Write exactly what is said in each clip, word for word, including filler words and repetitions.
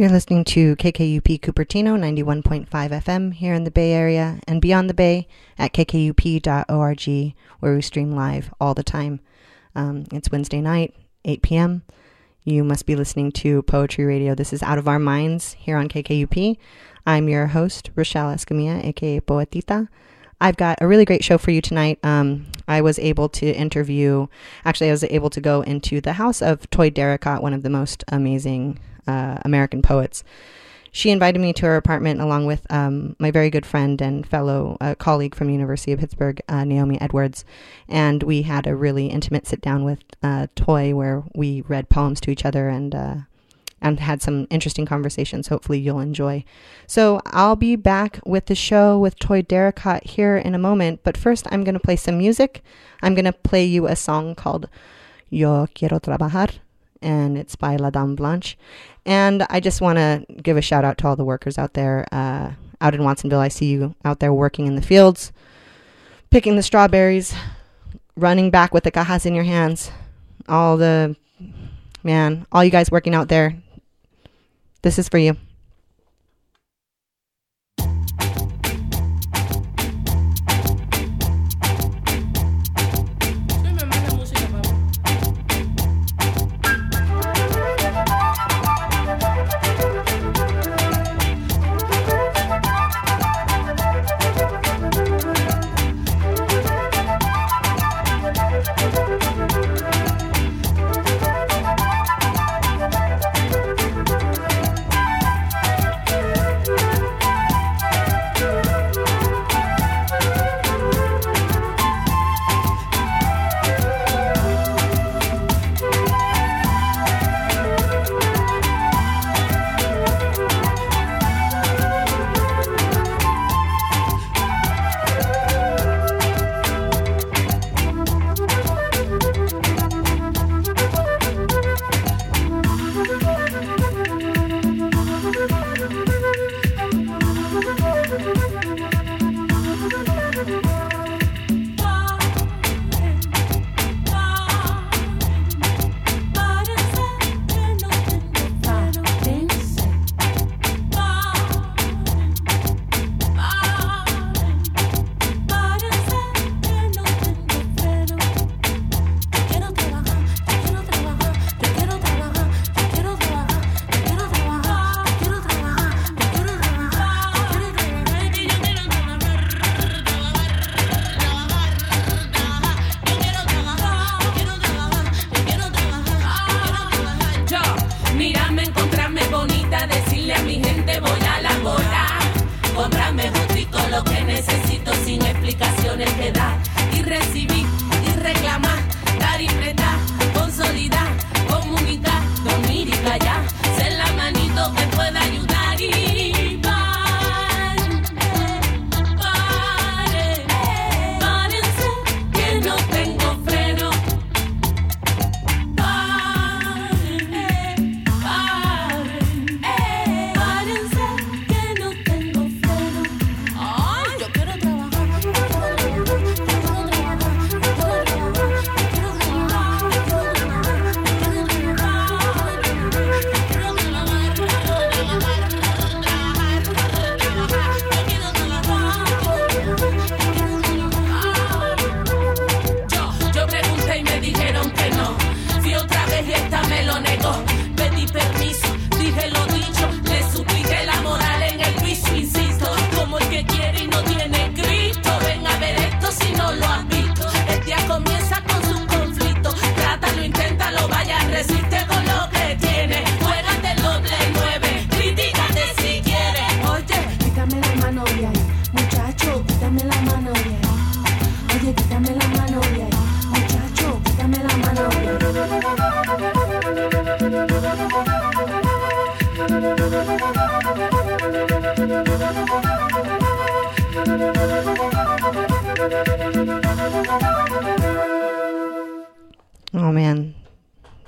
You're listening to K K U P Cupertino, ninety-one point five F M here in the Bay Area and beyond the Bay at K K U P dot org, where we stream live all the time. Um, it's Wednesday night, eight p.m. You must be listening to Poetry Radio. This is Out of Our Minds here on K K U P. I'm your host, Rochelle Escamilla, a k a. Poetita. I've got a really great show for you tonight. Um, I was able to interview, actually I was able to go into the house of Toy Derricotte, one of the most amazing Uh, American poets. She invited me to her apartment along with um, my very good friend and fellow uh, colleague from University of Pittsburgh, uh, Naomi Edwards, and we had a really intimate sit down with uh, Toy, where we read poems to each other and uh, and had some interesting conversations. Hopefully you'll enjoy. So I'll be back with the show with Toy Derricotte here in a moment, but first I'm going to play some music. I'm going to play you a song called Yo Quiero Trabajar, and it's by La Dame Blanche. And I just want to give a shout out to all the workers out there, uh, out in Watsonville. I see you out there working in the fields, picking the strawberries, running back with the cajas in your hands. All the, man, all you guys working out there, this is for you.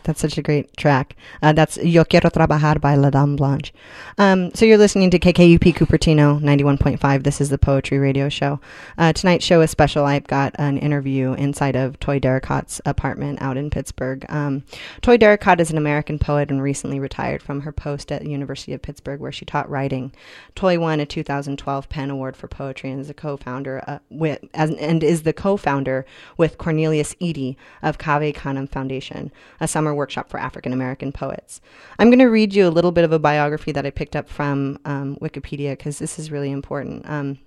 That's such a great track. Uh, that's Yo Quiero Trabajar by La Dame Blanche. Um, so you're listening to K K U P Cupertino ninety-one point five. This is the Poetry Radio Show. Uh, tonight's show is special. I've got an interview inside of Toy Derricotte's apartment out in Pittsburgh. Um, Toy Derricotte is an American poet and recently retired from her post at the University of Pittsburgh, where she taught writing. Toy won a two thousand twelve Penn Award for Poetry and is a co-founder uh, with as, and is the co-founder with Cornelius Eady of Cave Canem Foundation, a summer workshop for African American poets. I'm going to read you a little bit of a biography that I picked up from um, Wikipedia, because this is really important. Um,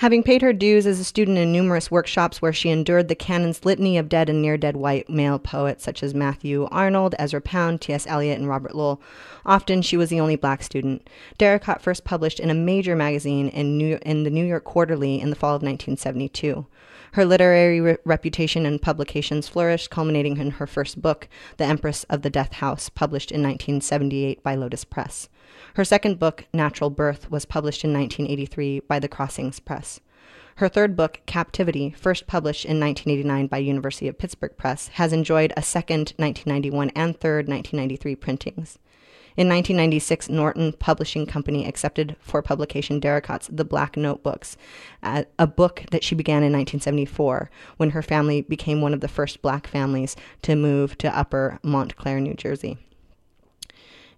Having paid her dues as a student in numerous workshops where she endured the canon's litany of dead and near-dead white male poets such as Matthew Arnold, Ezra Pound, T. S. Eliot, and Robert Lowell, often she was the only black student. Derricotte first published in a major magazine in, New- in the New York Quarterly in the fall of nineteen seventy-two. Her literary re- reputation and publications flourished, culminating in her first book, The Empress of the Death House, published in nineteen seventy-eight by Lotus Press. Her second book, Natural Birth, was published in nineteen eighty-three by The Crossings Press. Her third book, Captivity, first published in nineteen eighty-nine by University of Pittsburgh Press, has enjoyed a second nineteen ninety-one and third nineteen ninety-three printings. In nineteen ninety-six, Norton Publishing Company accepted for publication Derricotte's The Black Notebooks, a book that she began in nineteen seventy-four when her family became one of the first black families to move to Upper Montclair, New Jersey.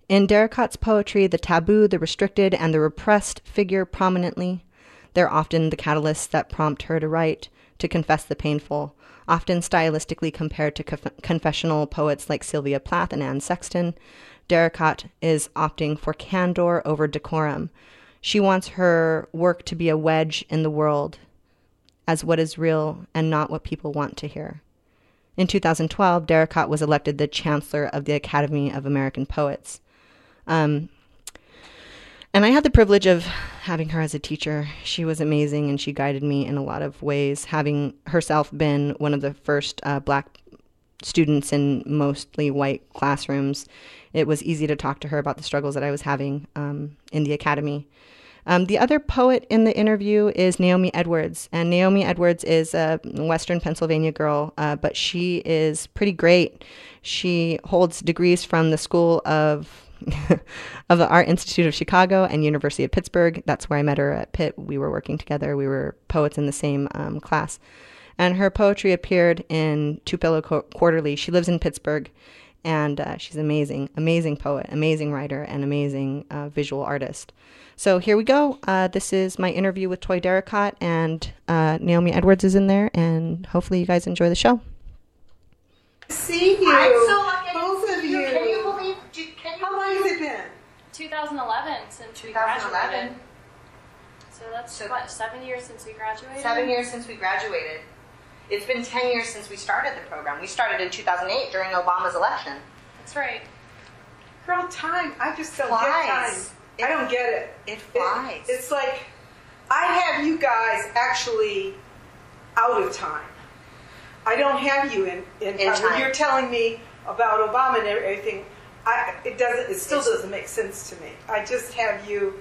In Derricotte's poetry, the taboo, the restricted, and the repressed figure prominently. They're often the catalysts that prompt her to write, to confess the painful, often stylistically compared to conf- confessional poets like Sylvia Plath and Anne Sexton. Derricotte is opting for candor over decorum. She wants her work to be a wedge in the world, as what is real and not what people want to hear. In two thousand twelve, Derricotte was elected the Chancellor of the Academy of American Poets. Um, and I had the privilege of having her as a teacher. She was amazing, and she guided me in a lot of ways, having herself been one of the first uh, black students in mostly white classrooms. It was easy to talk to her about the struggles that I was having um, in the academy. Um, the other poet in the interview is Naomi Edwards. And Naomi Edwards is a Western Pennsylvania girl, uh, but she is pretty great. She holds degrees from the School of of the Art Institute of Chicago and University of Pittsburgh. That's where I met her at Pitt. We were working together. We were poets in the same um, class. And her poetry appeared in Tupelo Quarterly. She lives in Pittsburgh. And uh, she's amazing, amazing poet, amazing writer, and amazing uh, visual artist. So here we go. Uh, this is my interview with Toy Derricotte, and uh, Naomi Edwards is in there. And hopefully you guys enjoy the show. See you. I'm so lucky. Both of you. Can you believe? Do, can you How long has it been? twenty eleven since we twenty eleven. Graduated. So that's so what, seven years since we graduated? Seven years since we graduated. It's been ten years since we started the program. We started in two thousand eight during Obama's election. That's right. Girl, time. I just don't flies. get time. It, I don't get it. It flies. It, it's like I have you guys actually out of time. I don't have you in, in, in uh, time. When you're telling me about Obama and everything, I, it doesn't. It still it's, doesn't make sense to me. I just have you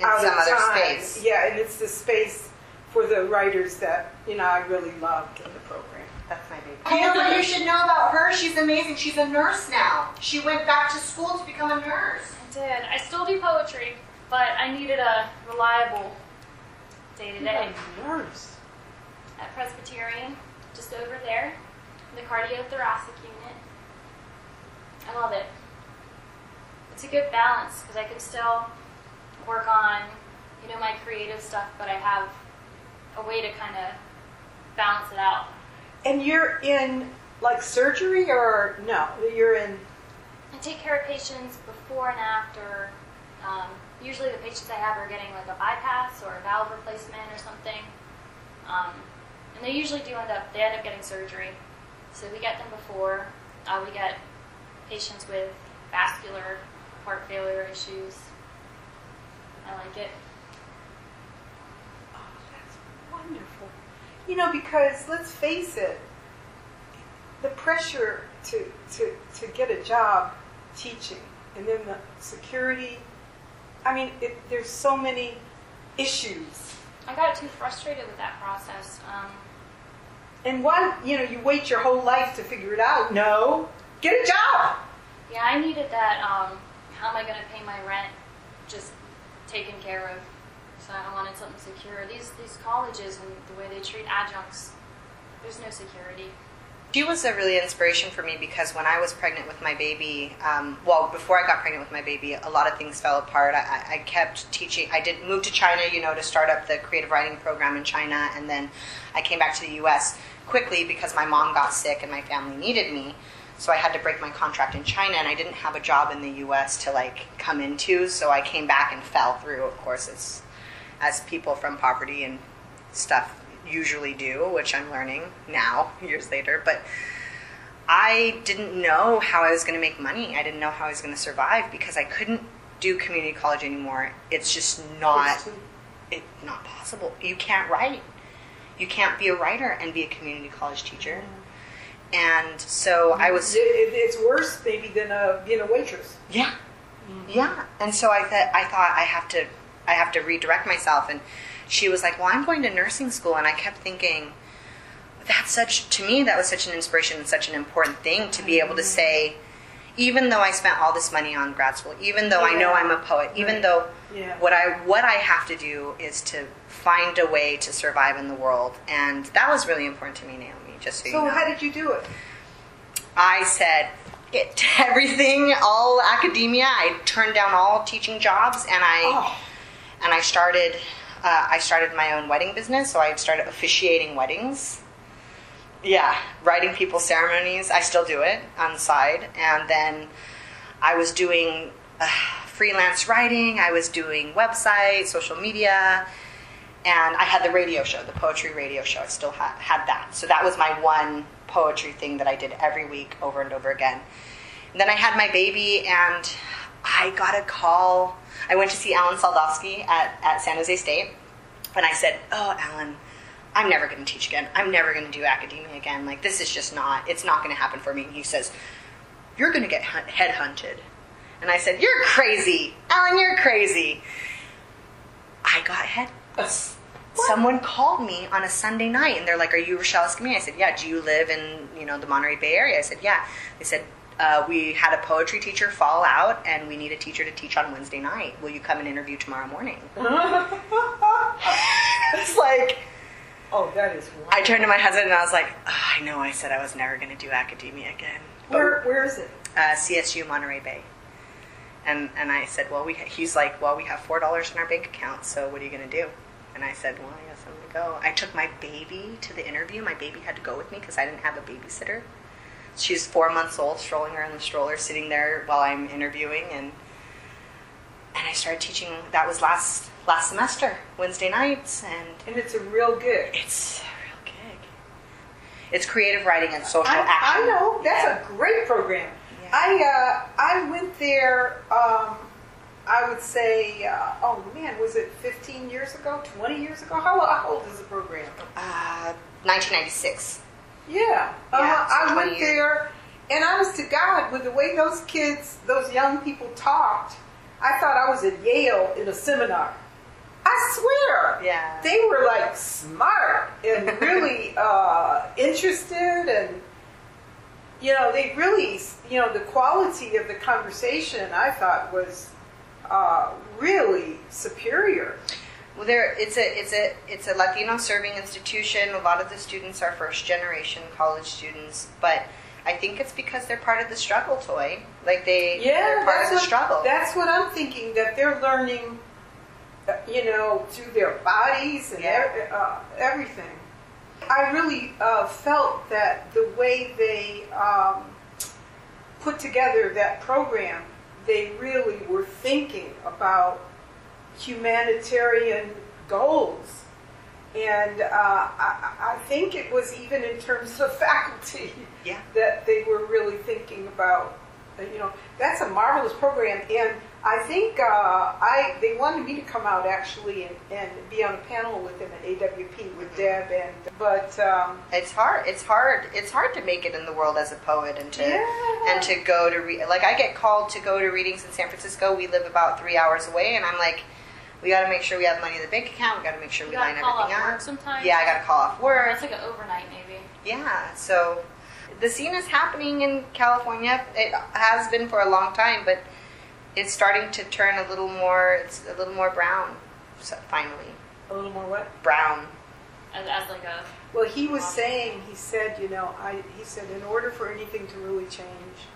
in out some of other time. Space. Yeah, and it's the space for the writers that, you know, I really loved in the program. That's my baby. Pamela, you should know about her. She's amazing. She's a nurse now. She went back to school to become a nurse. I did. I still do poetry, but I needed a reliable day-to-day. You're a nurse. At Presbyterian, just over there, in the cardiothoracic unit. I love it. It's a good balance, because I can still work on, you know, my creative stuff, but I have a way to kind of balance it out. And you're in, like, surgery or no? You're in... I take care of patients before and after. Um, usually the patients I have are getting, like, a bypass or a valve replacement or something. Um, and they usually do end up, they end up getting surgery. So we get them before. Uh, we get patients with vascular heart failure issues. I like it. Wonderful. You know, because let's face it, the pressure to, to, to get a job teaching, and then the security, I mean, it, there's so many issues. I got too frustrated with that process. Um, and why, you know, you wait your whole life to figure it out. No. Get a job. Yeah, I needed that, um, how am I going to pay my rent, just taken care of. So I wanted something secure. These, these colleges and the way they treat adjuncts, there's no security. She was a really inspiration for me because when I was pregnant with my baby, um, well, before I got pregnant with my baby, a lot of things fell apart. I, I kept teaching. I did move to China, you know, to start up the creative writing program in China, and then I came back to the U S quickly because my mom got sick and my family needed me. So I had to break my contract in China, and I didn't have a job in the U S to, like, come into, so I came back and fell through, of course, as, as people from poverty and stuff usually do, which I'm learning now, years later. But I didn't know how I was going to make money. I didn't know how I was going to survive because I couldn't do community college anymore. It's just not, it's not possible. You can't write. You can't be a writer and be a community college teacher. And so I was... It, it, it's worse maybe than a, being a waitress. Yeah. Mm-hmm. Yeah. And so I, th- I thought I have to I have to redirect myself. And she was like, well, I'm going to nursing school. And I kept thinking, that's such... To me, that was such an inspiration and such an important thing to be able to say, even though I spent all this money on grad school, even though yeah. I know I'm a poet, even right. though yeah. what I what I have to do is to find a way to survive in the world. And that was really important to me, Naomi. Just so, so you know. How did you do it? I said, it everything, all academia. I turned down all teaching jobs, and I oh. and I started. Uh, I started my own wedding business, so I started officiating weddings. Yeah, writing people's ceremonies. I still do it on the side, and then I was doing uh, freelance writing. I was doing website, social media. And I had the radio show, the poetry radio show. I still ha- had that. So that was my one poetry thing that I did every week over and over again. And then I had my baby, and I got a call. I went to see Alan Saldowski at, at San Jose State. And I said, oh, Alan, I'm never going to teach again. I'm never going to do academia again. Like, this is just not, it's not going to happen for me. And he says, you're going to get hunt- headhunted. And I said, you're crazy. Alan, you're crazy. I got headhunted. What? Someone called me on a Sunday night, and they're like, are you Rochelle Escamilla? I said, yeah. Do you live in, you know, the Monterey Bay area? I said, yeah. They said, uh, we had a poetry teacher fall out, and we need a teacher to teach on Wednesday night. Will you come and interview tomorrow morning? It's like... Oh, that is wild. I turned to my husband, and I was like, oh, I know I said I was never going to do academia again. But, where, where is it? Uh, C S U Monterey Bay. And and I said, well, we ha-. he's like, well, we have four dollars in our bank account, so what are you going to do? And I said, well, I guess I'm going to go. I took my baby to the interview. My baby had to go with me because I didn't have a babysitter. She's four months old, strolling her in the stroller, sitting there while I'm interviewing. And and I started teaching. That was last last semester, Wednesday nights. And and it's a real gig. It's a real gig. It's creative writing and social I, action. I know. That's yeah. a great program. Yeah. I, uh, I went there... Um, I would say, uh, oh man, was it fifteen years ago, twenty years ago? How, how old is the program? Uh, nineteen ninety-six. Yeah. yeah uh, I went there, and honest to God, with the way those kids, those young people talked, I thought I was at Yale in a seminar. I swear. Yeah. They were like smart and really uh, interested, and you know, they really, you know, the quality of the conversation I thought was Uh, really superior. Well, there it's a it's a it's a Latino serving institution. A lot of the students are first generation college students, but I think it's because they're part of the struggle, Toy. Like they yeah, they're part of the what, struggle. That's what I'm thinking. That they're learning, you know, through their bodies and yeah. every, uh, everything. I really uh, felt that the way they um, put together that program. They really were thinking about humanitarian goals. And uh, I, I think it was even in terms of faculty yeah. that they were really thinking about, you know, that's a marvelous program. And I think uh, I they wanted me to come out, actually, and, and be on a panel with them at A W P with Deb. And but um, it's hard. It's hard. It's hard to make it in the world as a poet and to yeah. and to go to re- like I get called to go to readings in San Francisco. We live about three hours away, and I'm like, we got to make sure we have money in the bank account. We got to make sure you we line everything up. Sometimes. Yeah, I got to call off work. It's like an overnight, maybe. Yeah. So the scene is happening in California. It has been for a long time, but it's starting to turn a little more, it's a little more brown, so finally. A little more what? Brown. As, as like a... Well, he was saying, he said, you know, I, he said, in order for anything to really change,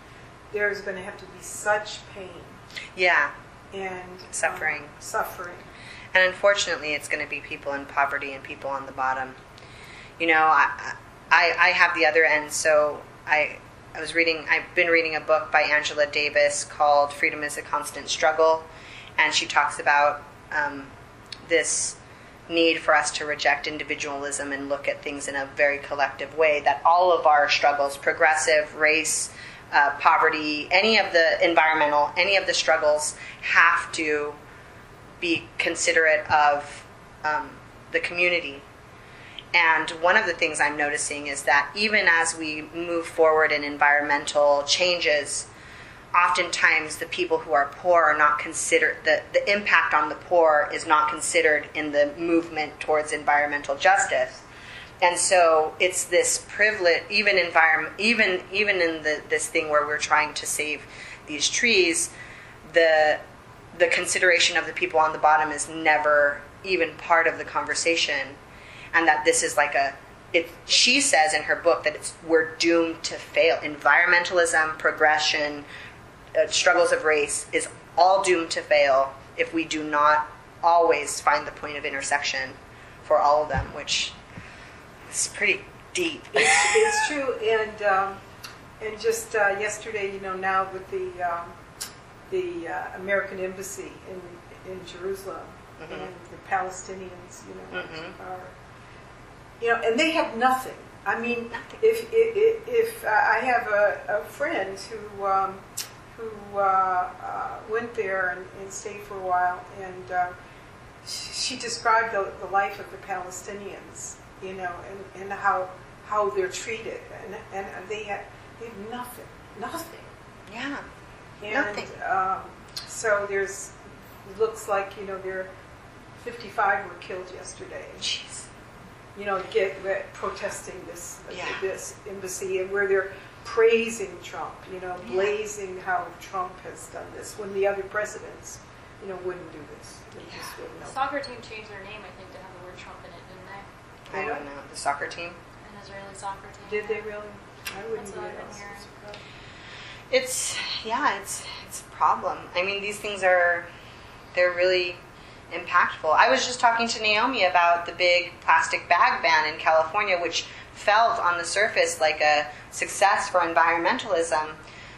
there's going to have to be such pain. Yeah. And... Suffering. Um, suffering. And unfortunately, it's going to be people in poverty and people on the bottom. You know, I, I, I have the other end, so I... I was reading, I've been reading a book by Angela Davis called Freedom is a Constant Struggle, and she talks about um, this need for us to reject individualism and look at things in a very collective way, that all of our struggles, progressive, race, uh, poverty, any of the environmental, any of the struggles have to be considerate of um, the community. And one of the things I'm noticing is that even as we move forward in environmental changes, oftentimes the people who are poor are not considered, the, the impact on the poor is not considered in the movement towards environmental justice. And so it's this privilege, even environment, even even in the, this thing where we're trying to save these trees, the the consideration of the people on the bottom is never even part of the conversation. And that this is like a, it, she says in her book that it's, we're doomed to fail. Environmentalism, progression, uh, struggles of race is all doomed to fail if we do not always find the point of intersection for all of them, which is pretty deep. It's, it's true, and um, and just uh, yesterday, you know, now with the um, the uh, American Embassy in in Jerusalem, mm-hmm. and the Palestinians, you know, mm-hmm. are. You know, and they have nothing. I mean, nothing. if if, if uh, I have a, a friend who um, who uh, uh, went there and, and stayed for a while, and uh, she described the, the life of the Palestinians, you know, and, and how how they're treated, and and they have, they have nothing, nothing. Yeah, and, nothing. Um, so there's looks like you know there, fifty-five were killed yesterday. Jeez. You know, get protesting this yeah. this embassy, and where they're praising Trump, you know, blazing yeah. how Trump has done this when the other presidents, you know, wouldn't do this. They yeah. just wouldn't know. The soccer team changed their name, I think, to have the word Trump in it, didn't they? I don't know. The soccer team? An Israeli soccer team. Did they really? I wouldn't That's what I've been hearing. It's yeah, it's it's a problem. I mean, these things are they're really impactful. I was just talking to Naomi about the big plastic bag ban in California, which felt on the surface like a success for environmentalism,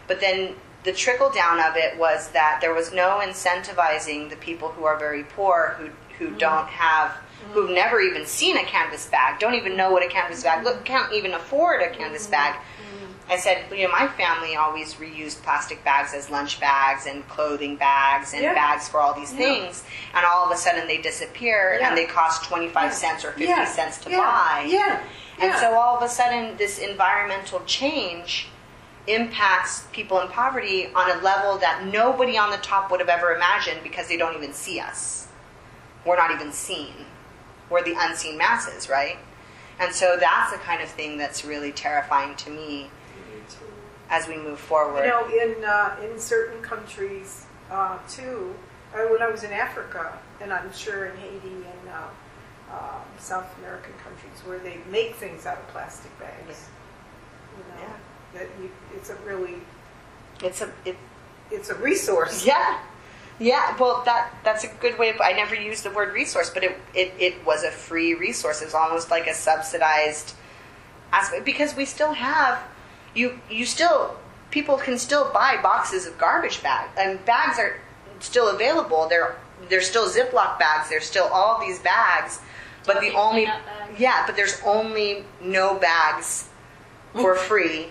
but then the trickle down of it was that there was no incentivizing the people who are very poor, who who mm-hmm. don't have, mm-hmm. who've never even seen a canvas bag, don't even know what a canvas bag look, can't even afford a canvas mm-hmm. bag. Mm-hmm. I said, you know, my family always reused plastic bags as lunch bags and clothing bags and yeah. bags for all these yeah. things, and all of a sudden they disappear yeah. and they cost twenty-five yeah. cents or fifty yeah. cents to yeah. buy. Yeah. And yeah. so all of a sudden this environmental change impacts people in poverty on a level that nobody on the top would have ever imagined, because they don't even see us. We're not even seen. We're the unseen masses, right? And so that's the kind of thing that's really terrifying to me as we move forward. You know, in uh, in certain countries, uh, too, I, when I was in Africa, and I'm sure in Haiti and uh, uh, South American countries, where they make things out of plastic bags. Yeah. You know, yeah. that you, it's a really... It's a... It, it's a resource. Yeah. Yeah, well, that that's a good way of, I never used the word resource, but it, it, it was a free resource. It was almost like a subsidized aspect, because we still have... You you still, people can still buy boxes of garbage bags, and bags are still available. There there's still Ziploc bags. There's still all these bags, but the only yeah, but there's only no bags for free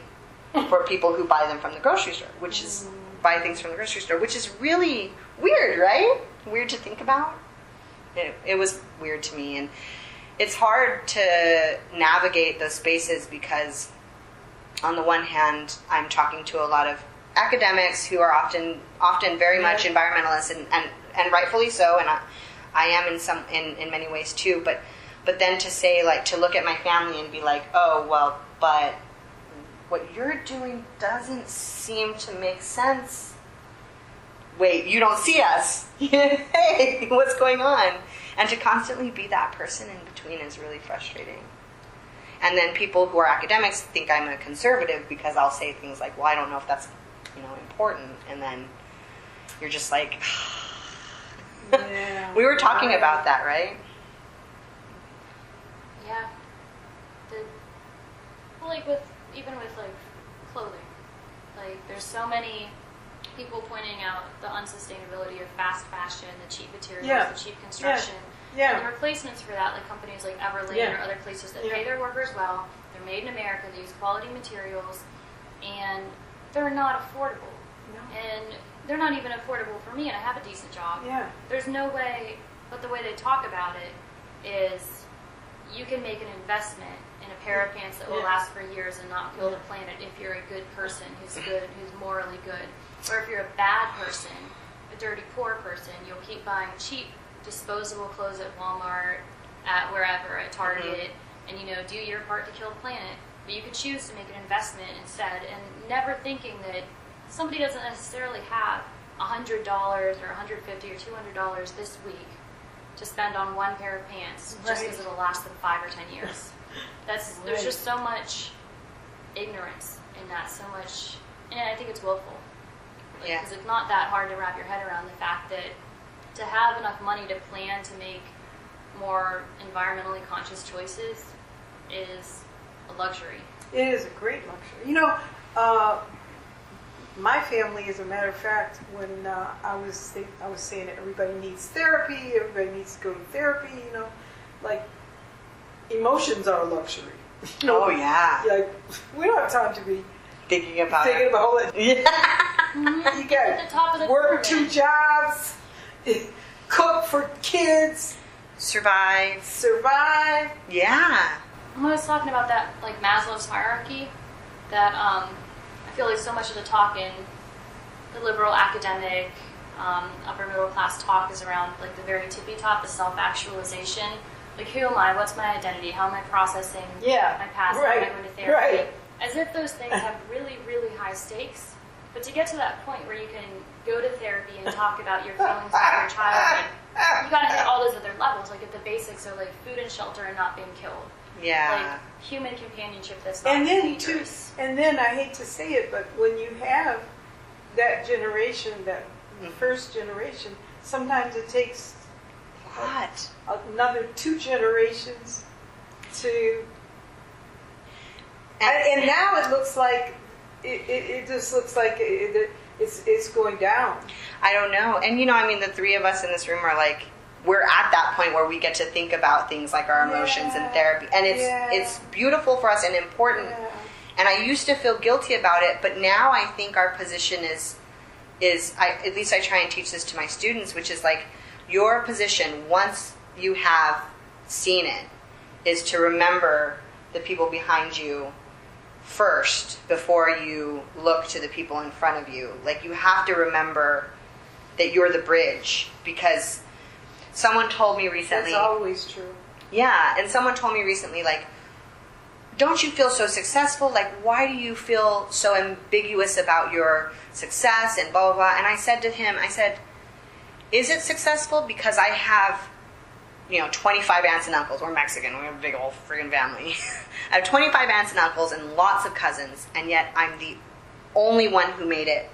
for people who buy them from the grocery store, which is buy things from the grocery store, which is really weird, right? Weird to think about. It, it was weird to me, and it's hard to navigate those spaces because. On the one hand, I'm talking to a lot of academics who are often, often very yeah. much environmentalists, and, and, and rightfully so, and I, I am in some in, in many ways too. But but then to say like to look at my family and be like, oh well, but what you're doing doesn't seem to make sense. Wait, you don't see us. Hey, what's going on? And to constantly be that person in between is really frustrating. And then people who are academics think I'm a conservative because I'll say things like, well, I don't know if that's, you know, important. And then you're just like, yeah, we were talking right. about that, right? Yeah. The, well, like with, even with like clothing, like there's so many people pointing out the unsustainability of fast fashion, the cheap materials, yeah. the cheap construction, yeah. Yeah. and the replacements for that, like companies like Everlane yeah. or other places that yeah. pay their workers well, they're made in America, they use quality materials, and they're not affordable. No. And they're not even affordable for me, and I have a decent job. Yeah. There's no way, but the way they talk about it is you can make an investment in a pair of pants that will yeah. last for years and not kill the planet if you're a good person who's good, who's morally good. Or if you're a bad person, a dirty, poor person, you'll keep buying cheap, disposable clothes at Walmart, at wherever, at Target, mm-hmm. and, you know, do your part to kill the planet. But you could choose to make an investment instead, and never thinking that somebody doesn't necessarily have one hundred dollars or one hundred fifty dollars or two hundred dollars this week to spend on one pair of pants right. just because it'll last them five or ten years. That's right. There's just so much ignorance in that, so much, and I think it's willful. Because like, yeah. it's not that hard to wrap your head around the fact that to have enough money to plan to make more environmentally conscious choices is a luxury. It is a great luxury. You know, uh, my family, as a matter of fact, when uh, I was th I was saying that everybody needs therapy, everybody needs to go to therapy. You know, like emotions are a luxury. You know? Oh yeah. Like we don't have time to be thinking about thinking about all that. Yeah. Mm-hmm. You got to work two jobs, cook for kids, survive, survive. Yeah. I was talking about that, like Maslow's hierarchy. That um, I feel like so much of the talk in the liberal academic, um, upper middle class talk is around like the very tippy top, the self-actualization. Like, who am I? What's my identity? How am I processing yeah. my past? Right. Am I going to therapy? Right. As if those things have really, really high stakes. But to get to that point where you can go to therapy and talk about your feelings about your childhood, you gotta hit all those other levels. Like, if the basics are like food and shelter and not being killed. Yeah. Like human companionship that's not and then too, And then I hate to say it, but when you have that generation, that mm-hmm. first generation, sometimes it takes what? another two generations to. And, and now it looks like. It, it, it just looks like it, it, it's it's going down. I don't know. And, you know, I mean, the three of us in this room are like, we're at that point where we get to think about things like our emotions yeah. and therapy. And it's yeah. it's beautiful for us and important. Yeah. And I used to feel guilty about it, but now I think our position is, is I, at least I try and teach this to my students, which is like, your position, once you have seen it, is to remember the people behind you first, before you look to the people in front of you. Like, you have to remember that you're the bridge, because someone told me recently... That's always true. Yeah, and someone told me recently, like, don't you feel so successful? Like, why do you feel so ambiguous about your success and blah, blah, blah? And I said to him, I said, is it successful? Because I have... you know, twenty-five aunts and uncles. We're Mexican. We have a big old friggin' family. I have twenty-five aunts and uncles and lots of cousins, and yet I'm the only one who made it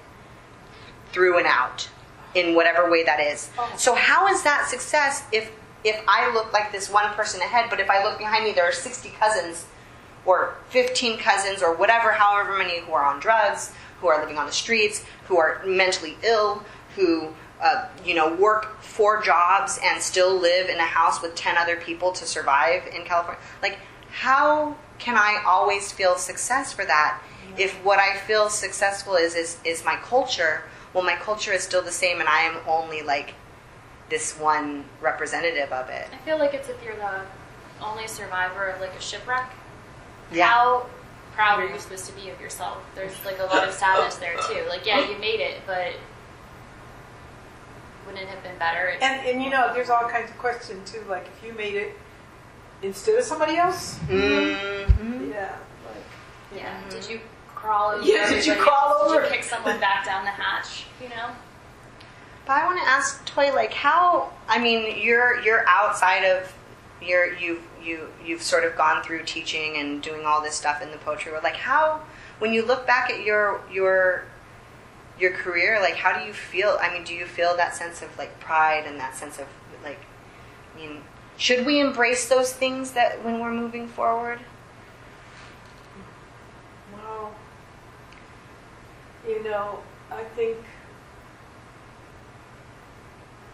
through and out in whatever way that is. Oh. So how is that success if if I look like this one person ahead, but if I look behind me, there are sixty cousins or fifteen cousins or whatever, however many who are on drugs, who are living on the streets, who are mentally ill, who... Uh, you know, work four jobs and still live in a house with ten other people to survive in California. Like, how can I always feel success for that mm-hmm. if what I feel successful is, is is my culture? Well, my culture is still the same, and I am only, like, this one representative of it. I feel like it's if you're the only survivor of, like, a shipwreck. Yeah. How proud are you supposed to be of yourself? There's, like, a lot of sadness there, too. Like, yeah, you made it, but... wouldn't it have been better? If and, and you know, there's all kinds of questions too, like if you made it instead of somebody else. Mm-hmm. Yeah. Like, yeah. Mm-hmm. Did you crawl over. Yeah, did you crawl over? Did you kick someone back down the hatch, you know? But I want to ask Toy, like, how, I mean, you're you're outside of, you're, you've, you, you've sort of gone through teaching and doing all this stuff in the poetry world. Like, how, when you look back at your your your career, like, how do you feel? I mean, do you feel that sense of, like, pride and that sense of, like, I mean, should we embrace those things that when we're moving forward? Well, you know, I think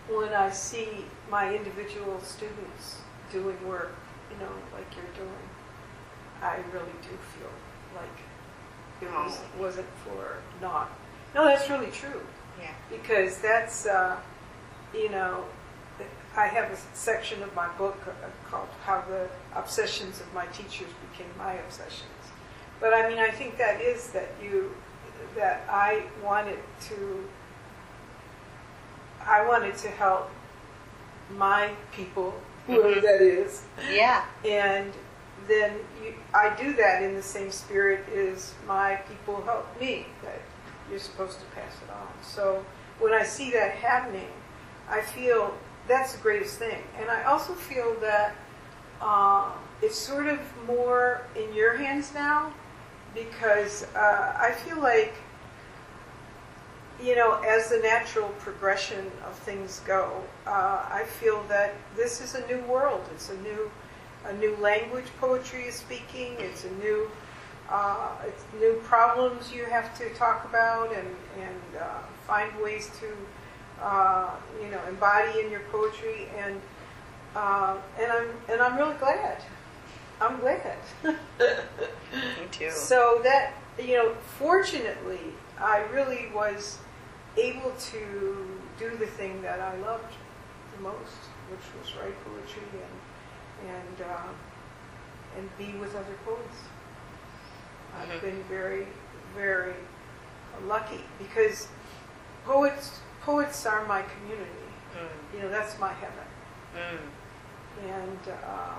when I see my individual students doing work, you know, like you're doing, I really do feel like it was, wasn't for naught. No, that's really true. Yeah. Because that's, uh, you know, I have a section of my book called How the Obsessions of My Teachers Became My Obsessions. But I mean, I think that is that you, that I wanted to, I wanted to help my people, whoever that is. Yeah. And then you, I do that in the same spirit as my people help me, that you're supposed to pass it on. So when I see that happening, I feel that's the greatest thing. And I also feel that uh, it's sort of more in your hands now, because uh, I feel like, you know, as the natural progression of things go, uh, I feel that this is a new world. It's a new, a new language poetry is speaking. It's a new, uh, it's new problems you have to talk about and and uh, find ways to, uh, you know, embody in your poetry. And uh, and I'm and I'm really glad. I'm glad. Me too. So that, you know, fortunately, I really was able to do the thing that I loved the most, which was write poetry and and uh, and be with other poets. I've mm-hmm. been very, very lucky because poets poets are my community. Mm. You know, that's my heaven. Mm. And uh,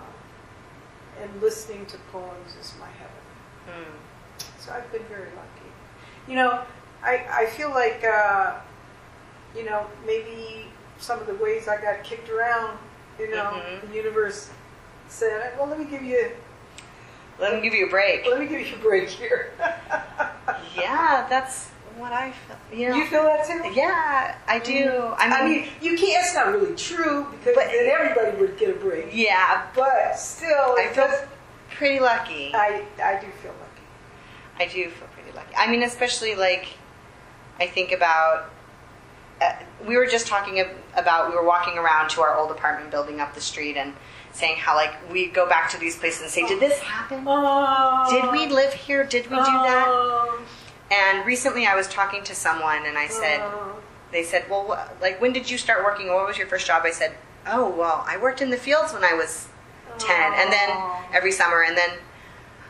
and listening to poems is my heaven. Mm. So I've been very lucky. You know, I, I feel like, uh, you know, maybe some of the ways I got kicked around, you know, mm-hmm. the universe said, well, let me give you... Let me give you a break. Let me give you a break here. Yeah, that's what I feel. You know, you feel that too? Yeah, I do. Mm-hmm. I mean, I mean, you can't, it's not really true, because but, then everybody would get a break. Yeah, but still... I feel just, pretty lucky. I, I do feel lucky. I do feel I mean, especially, like, I think about, uh, we were just talking ab about, we were walking around to our old apartment building up the street and saying how, like, we go back to these places and say, did this happen? Oh. Did we live here? Did we do that? Oh. And recently I was talking to someone and I said, oh. they said, well, like, when did you start working? What was your first job? I said, oh, well, I worked in the fields when I was ten. Oh. And then every summer. And then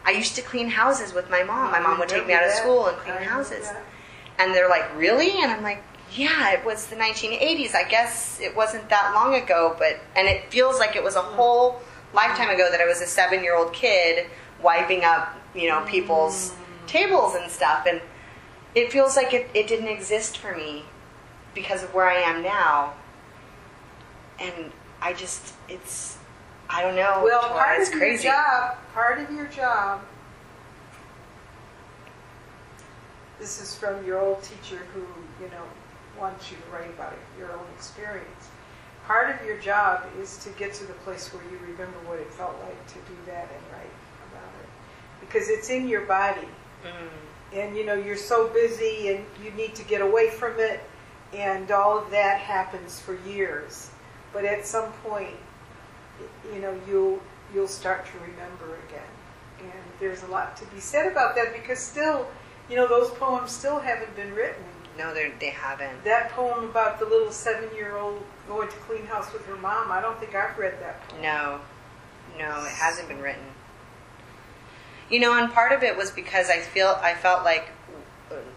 I used to clean houses with my mom. My mom would take me out of school and clean houses. And they're like, really? And I'm like, yeah, it was the nineteen eighties. I guess it wasn't that long ago, but, and it feels like it was a whole lifetime ago that I was a seven-year-old kid wiping up, you know, people's tables and stuff. And it feels like it, it didn't exist for me because of where I am now. And I just, it's... I don't know. Well, part of your job, part of your job, this is from your old teacher who, you know, wants you to write about it, your own experience. Part of your job is to get to the place where you remember what it felt like to do that and write about it. Because it's in your body. Mm-hmm. And, you know, you're so busy and you need to get away from it. And all of that happens for years. But at some point, you know, you'll, you'll start to remember again. And there's a lot to be said about that because still, you know, those poems still haven't been written. No, they haven't. That poem about the little seven-year-old going to clean house with her mom, I don't think I've read that poem. No. No, it hasn't been written. You know, and part of it was because I feel I felt like,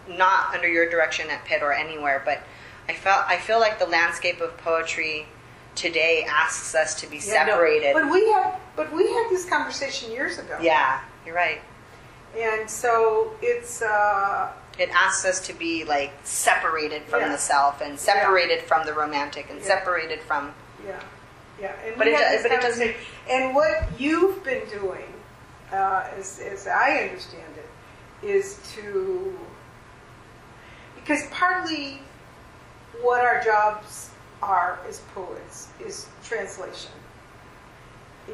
not under your direction at Pitt or anywhere, but I felt I feel like the landscape of poetry today asks us to be separated. Yeah, no, but we had, but we had this conversation years ago. Yeah, you're right. And so it's... Uh, it asks us to be like separated from yeah. the self and separated yeah. from the romantic and yeah. separated from... Yeah, yeah. And but it, does, but it doesn't... And what you've been doing, uh, as, as I understand it, is to... Because partly what our jobs are as poets is translation.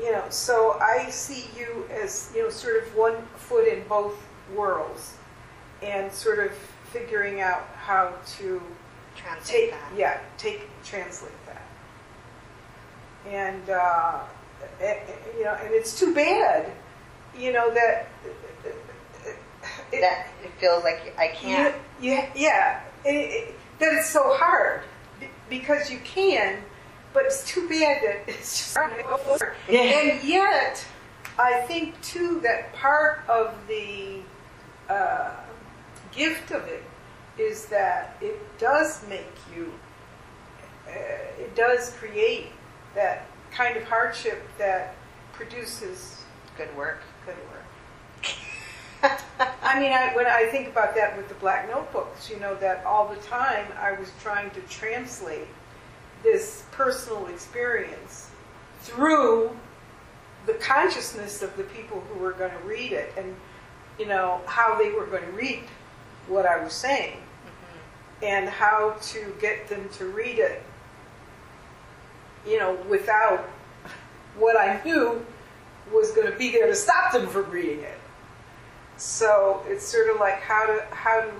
You know, so I see you as, you know, sort of one foot in both worlds and sort of figuring out how to translate take, that. Yeah, take, translate that. And, uh, you know, and it's too bad, you know, that... It, that it feels like I can't. You, you, yeah, it, it, that it's so hard because you can, but it's too bad that it's just hard. Yeah. And yet, I think too that part of the uh, gift of it is that it does make you, uh, it does create that kind of hardship that produces good work. Good work. I mean, I, when I think about that with the Black Notebooks, you know, that all the time I was trying to translate this personal experience through the consciousness of the people who were going to read it and, you know, how they were going to read what I was saying mm-hmm. and how to get them to read it, you know, without what I knew was going to be there to stop them from reading it. So it's sort of like how to how to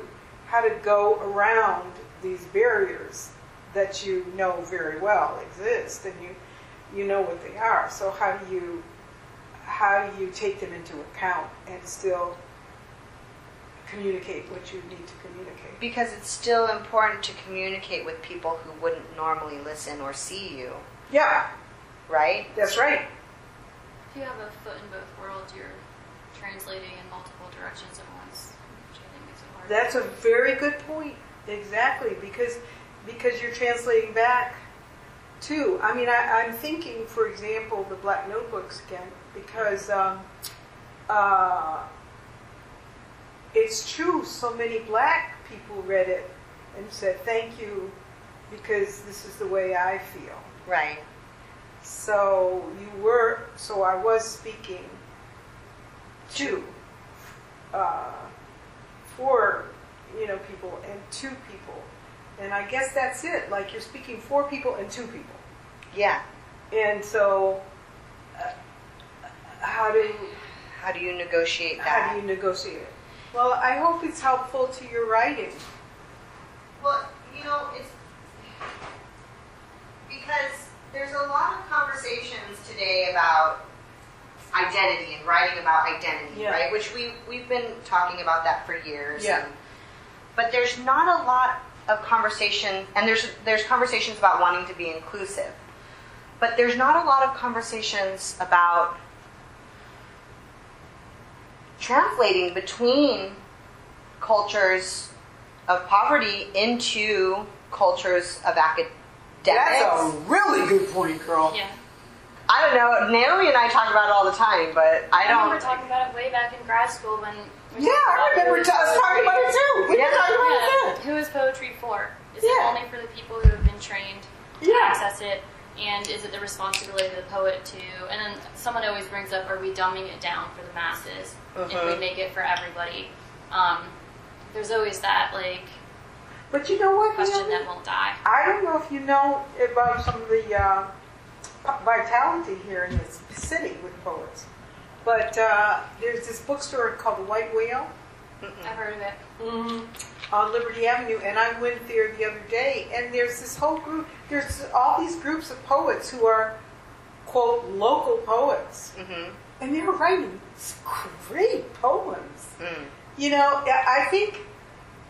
how to go around these barriers that you know very well exist and you you know what they are. So how do you how do you take them into account and still communicate what you need to communicate? Because it's still important to communicate with people who wouldn't normally listen or see you. Yeah. Right? That's right. If you have a foot in both worlds, you're translating in multiple directions at once, which I think is hard. That's a very good point. Exactly, because because you're translating back too. I mean, I, I'm thinking, for example, the Black Notebooks again, because um, uh, it's true. So many Black people read it and said, "Thank you," because this is the way I feel. Right. So you were. So I was speaking. Two, uh, four, you know, people and two people, and I guess that's it. Like you're speaking four people and two people. Yeah. And so, uh, how do how do you negotiate that? How do you negotiate it? Well, I hope it's helpful to your writing. Well, you know, it's because there's a lot of conversations today about identity and writing about identity, yeah. right? Which we, we've been talking about that for years. Yeah. And, but there's not a lot of conversation, and there's there's conversations about wanting to be inclusive, but there's not a lot of conversations about translating between cultures of poverty into cultures of academics. That's a really good point, girl. Yeah. I don't know, Naomi and I talk about it all the time, but I don't... I remember talking about it way back in grad school when... Yeah, I remember us talking about it too. We yeah. were talking about yeah. it too. Who is poetry for? Is yeah. it only for the people who have been trained to yeah. access it? And is it the responsibility of the poet to... And then someone always brings up, are we dumbing it down for the masses uh-huh. if we make it for everybody? Um, there's always that, like... But you know what, question Naomi? That won't die. I don't know if you know about some of the... Uh, vitality here in this city with poets. But uh, there's this bookstore called the White Whale. Mm-mm. I've heard of it. Mm-hmm. On Liberty Avenue. And I went there the other day, and there's this whole group, there's all these groups of poets who are, quote, local poets. Mm-hmm. And they're writing great poems. Mm. You know, I think,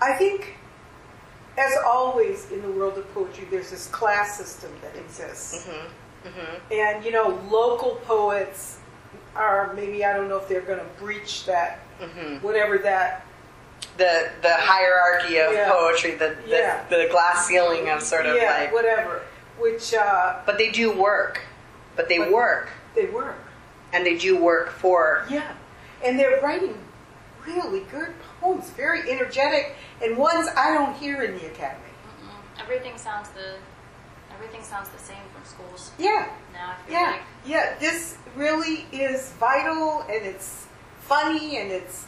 I think, as always in the world of poetry, there's this class system that exists. Mm-hmm. Mm-hmm. And, you know, local poets are maybe, I don't know if they're going to breach that, mm-hmm. whatever that... The the hierarchy of yeah. poetry, the the, yeah. the glass ceiling of sort of yeah, like... whatever, which... Uh, but they do work. But they but work. They work. And they do work for... Yeah. And they're writing really good poems, very energetic, and ones I don't hear in the Academy. Mm-mm. Everything sounds the everything sounds the same from schools. Yeah. Now I feel yeah. like yeah. This really is vital, and it's funny, and it's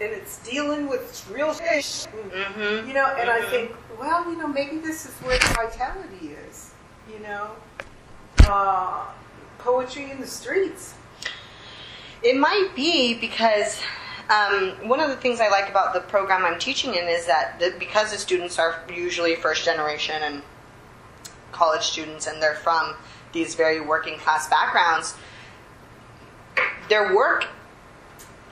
and it's dealing with real shit. Mm-hmm. You know, and mm-hmm. I think, well, you know, maybe this is where the vitality is. You know, uh, poetry in the streets. It might be because um, one of the things I like about the program I'm teaching in is that the, because the students are usually first generation and college students, and they're from these very working class backgrounds, their work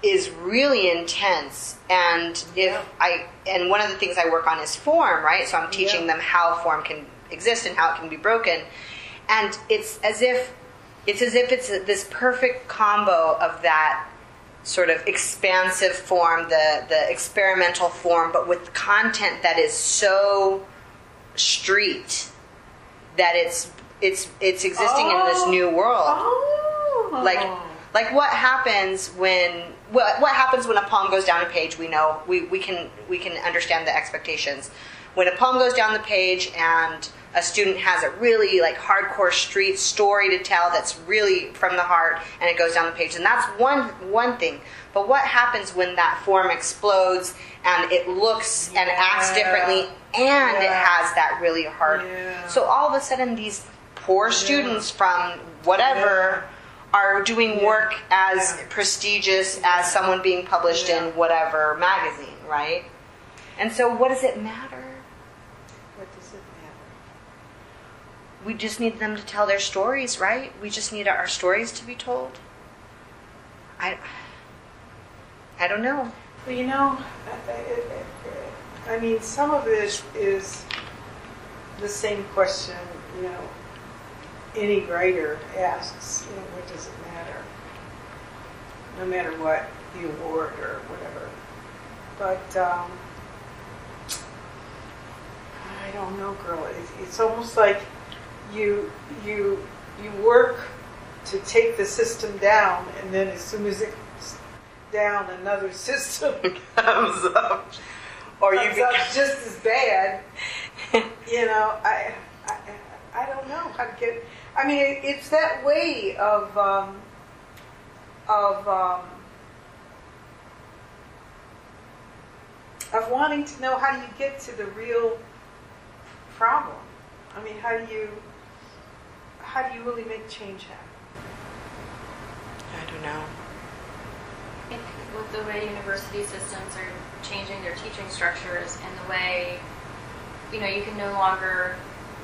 is really intense. And if yeah. I and one of the things I work on is form, right? So I'm teaching yeah. them how form can exist and how it can be broken. And it's as if It's as if it's this perfect combo of that sort of expansive form, the, the experimental form, but with content that is so street that it's it's it's existing oh. in this new world. Oh. Like like what happens when what what happens when a poem goes down a page? We know we, we can we can understand the expectations. When a poem goes down the page and a student has a really like hardcore street story to tell that's really from the heart, and it goes down the page, and that's one one thing. But what happens when that form explodes and it looks yeah. and acts differently, and yeah. it has that really hard? Yeah. So all of a sudden, these poor students yeah. from whatever yeah. are doing yeah. work as yeah. prestigious yeah. as someone being published yeah. in whatever magazine, right? And so, what does it matter? We just need them to tell their stories, right? We just need our stories to be told. I, I don't know. Well, you know, I, I, I mean, some of it is, is the same question, you know, any writer asks, you know, what does it matter? No matter what, the award or whatever. But um, I don't know, girl. It, it's almost like You you you work to take the system down, and then as soon as it's down, another system comes up, or comes you become up just as bad. You know, I, I I don't know how to get. I mean, it, it's that way of um, of um, of wanting to know how do you get to the real problem. I mean, how do you? How do you really make change happen? I don't know. I think with the way university systems are changing their teaching structures, and the way, you know, you can no longer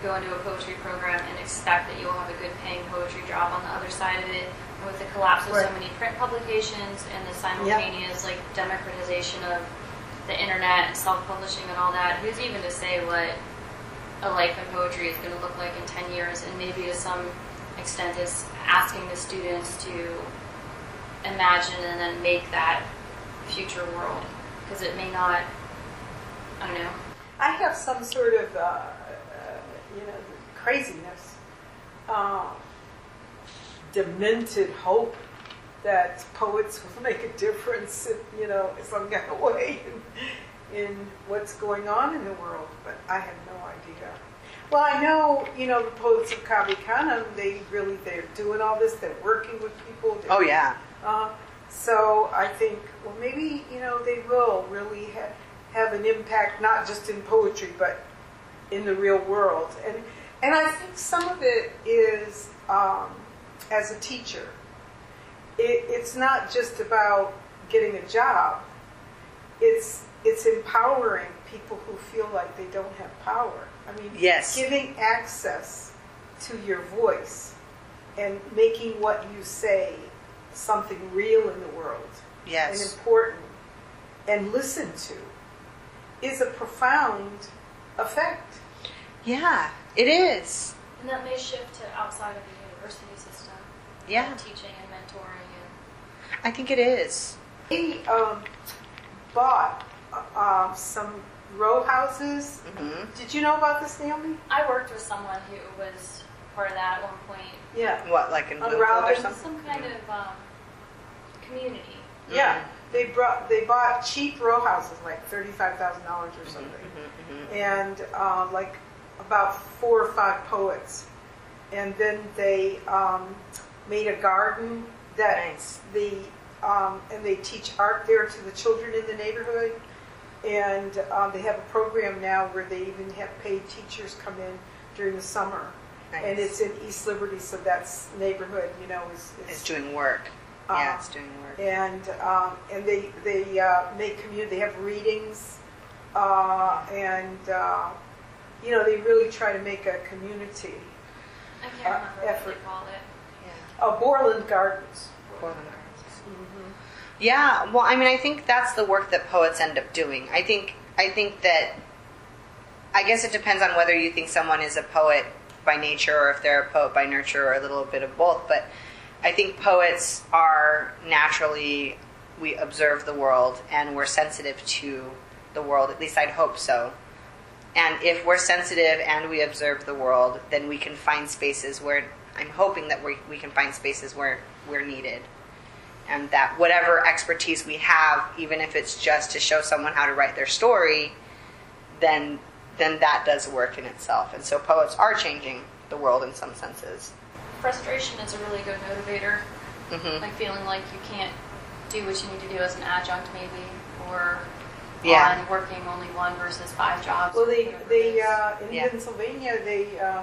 go into a poetry program and expect that you'll have a good paying poetry job on the other side of it. And with the collapse of right. so many print publications and the simultaneous yep. like democratization of the internet and self-publishing and all that, who's even to say what a life in poetry is going to look like in ten years? And maybe to some extent is asking the students to imagine and then make that future world, because it may not, I don't know. I have some sort of, uh, uh, you know, craziness, uh, demented hope that poets will make a difference, in, you know, in some kind of way. in what's going on in the world, but I have no idea. Well, I know, you know, the poets of Cave Canem, they really, they're doing all this, they're working with people. Oh, yeah. Uh, so I think, well, maybe, you know, they will really ha have an impact, not just in poetry, but in the real world. And, and I think some of it is, um, as a teacher, it, it's not just about getting a job. It's It's empowering people who feel like they don't have power. I mean, yes. giving access to your voice and making what you say something real in the world yes. and important and listened to is a profound effect. Yeah, it is. And that may shift to outside of the university system. Yeah. Like teaching and mentoring. And I think it is. They um, bought... Uh, some row houses. Mm-hmm. Did you know about this, Naomi? I worked with someone who was part of that at one point. Yeah. What, like in Bloomfield or something? Some kind mm-hmm. of um, community. Yeah. they brought they bought cheap row houses, like thirty-five thousand dollars or something, mm-hmm, mm-hmm. and uh, like about four or five poets, and then they um, made a garden that nice. the um, and they teach art there to the children in the neighborhood, and um, they have a program now where they even have paid teachers come in during the summer. Nice. And it's in East Liberty, so that's neighborhood, you know, is, is it's doing work. Um, yeah, it's doing work. And um, and they they uh, make community. They have readings, uh, and uh, you know, they really try to make a community. I can't uh, remember effort. what they called it. Yeah. Uh, Borland Gardens. Borland Gardens. Mm-hmm. Yeah. Well, I mean, I think that's the work that poets end up doing. I think I think that. I guess it depends on whether you think someone is a poet by nature or if they're a poet by nurture or a little bit of both, but I think poets are naturally, we observe the world and we're sensitive to the world, at least I'd hope so. And if we're sensitive and we observe the world, then we can find spaces where, I'm hoping that we we can find spaces where we're needed. And that whatever expertise we have, even if it's just to show someone how to write their story, then then that does work in itself. And so poets are changing the world in some senses. Frustration is a really good motivator. Mm-hmm. Like feeling like you can't do what you need to do as an adjunct maybe, or yeah. on working only one versus five jobs. Well, they, they uh, in yeah. Pennsylvania, they uh,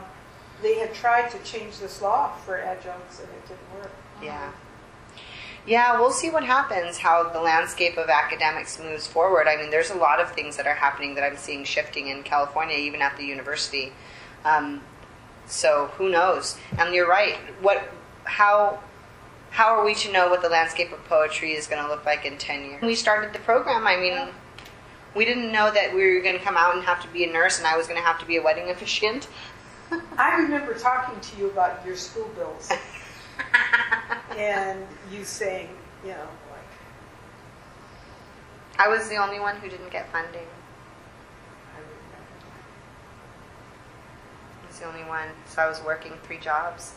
they had tried to change this law for adjuncts and it didn't work. Yeah. Yeah, we'll see what happens, how the landscape of academics moves forward. I mean, there's a lot of things that are happening that I'm seeing shifting in California, even at the university. Um, so who knows? And you're right. What, how, how are we to know what the landscape of poetry is going to look like in ten years? When we started the program, I mean, yeah. we didn't know that we were going to come out and have to be a nurse and I was going to have to be a wedding officiant. I remember talking to you about your school bills. And you saying, you know, like... I was the only one who didn't get funding. I remember. I was the only one. So I was working three jobs.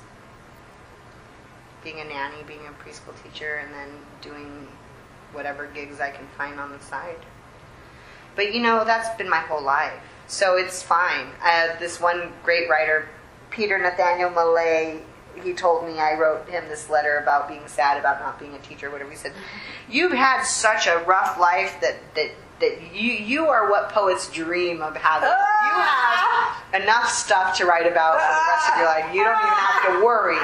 Being a nanny, being a preschool teacher, and then doing whatever gigs I can find on the side. But, you know, that's been my whole life. So it's fine. Uh, this one great writer, Peter Nathaniel Millay, he told me, I wrote him this letter about being sad about not being a teacher, whatever. He said, you've had such a rough life that that, that you you are what poets dream of having. Ah! You have enough stuff to write about for the rest of your life. You don't even have to worry.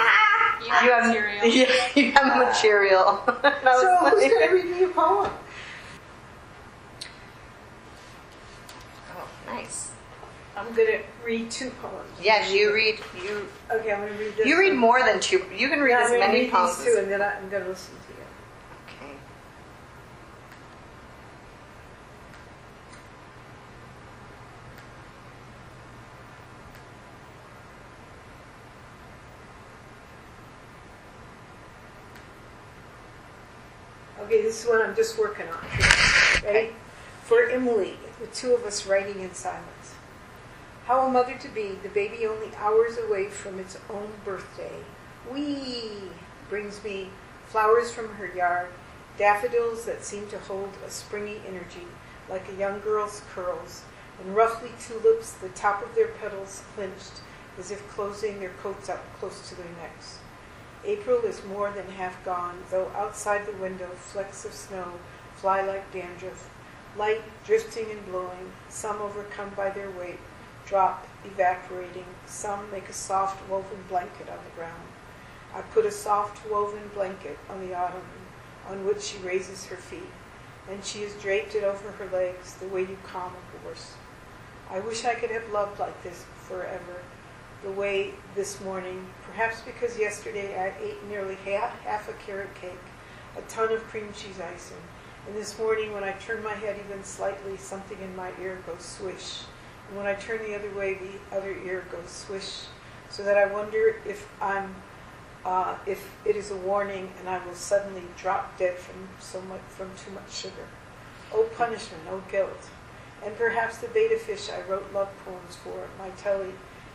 You have, you have material. Yeah, you have material. So who's going to read me a poem? Oh, nice. I'm going to read two poems. Yes, you read... You, okay, I'm going to read this. You read one. More than two. You can read no, as I'm many read poems. Two, and then I'm going to listen to you. Okay. Okay, this is one I'm just working on. Ready? For Emily, the two of us writing in silence. How a mother-to-be, the baby only hours away from its own birthday, wee, brings me flowers from her yard, daffodils that seem to hold a springy energy, like a young girl's curls, and roughly tulips, the top of their petals clinched, as if closing their coats up close to their necks. April is more than half gone, though outside the window flecks of snow fly like dandruff, light drifting and blowing, some overcome by their weight, drop, evaporating. Some make a soft woven blanket on the ground. I put a soft woven blanket on the ottoman, on which she raises her feet, and she has draped it over her legs the way you calm a horse. I wish I could have loved like this forever, the way this morning, perhaps because yesterday I ate nearly half, half a carrot cake, a ton of cream cheese icing, and this morning when I turn my head even slightly, something in my ear goes swish. And when I turn the other way, the other ear goes swish, so that I wonder if I'm, uh, if it is a warning, and I will suddenly drop dead from so much, from too much sugar. Oh punishment, oh guilt, and perhaps the beta fish I wrote love poems for, my telly,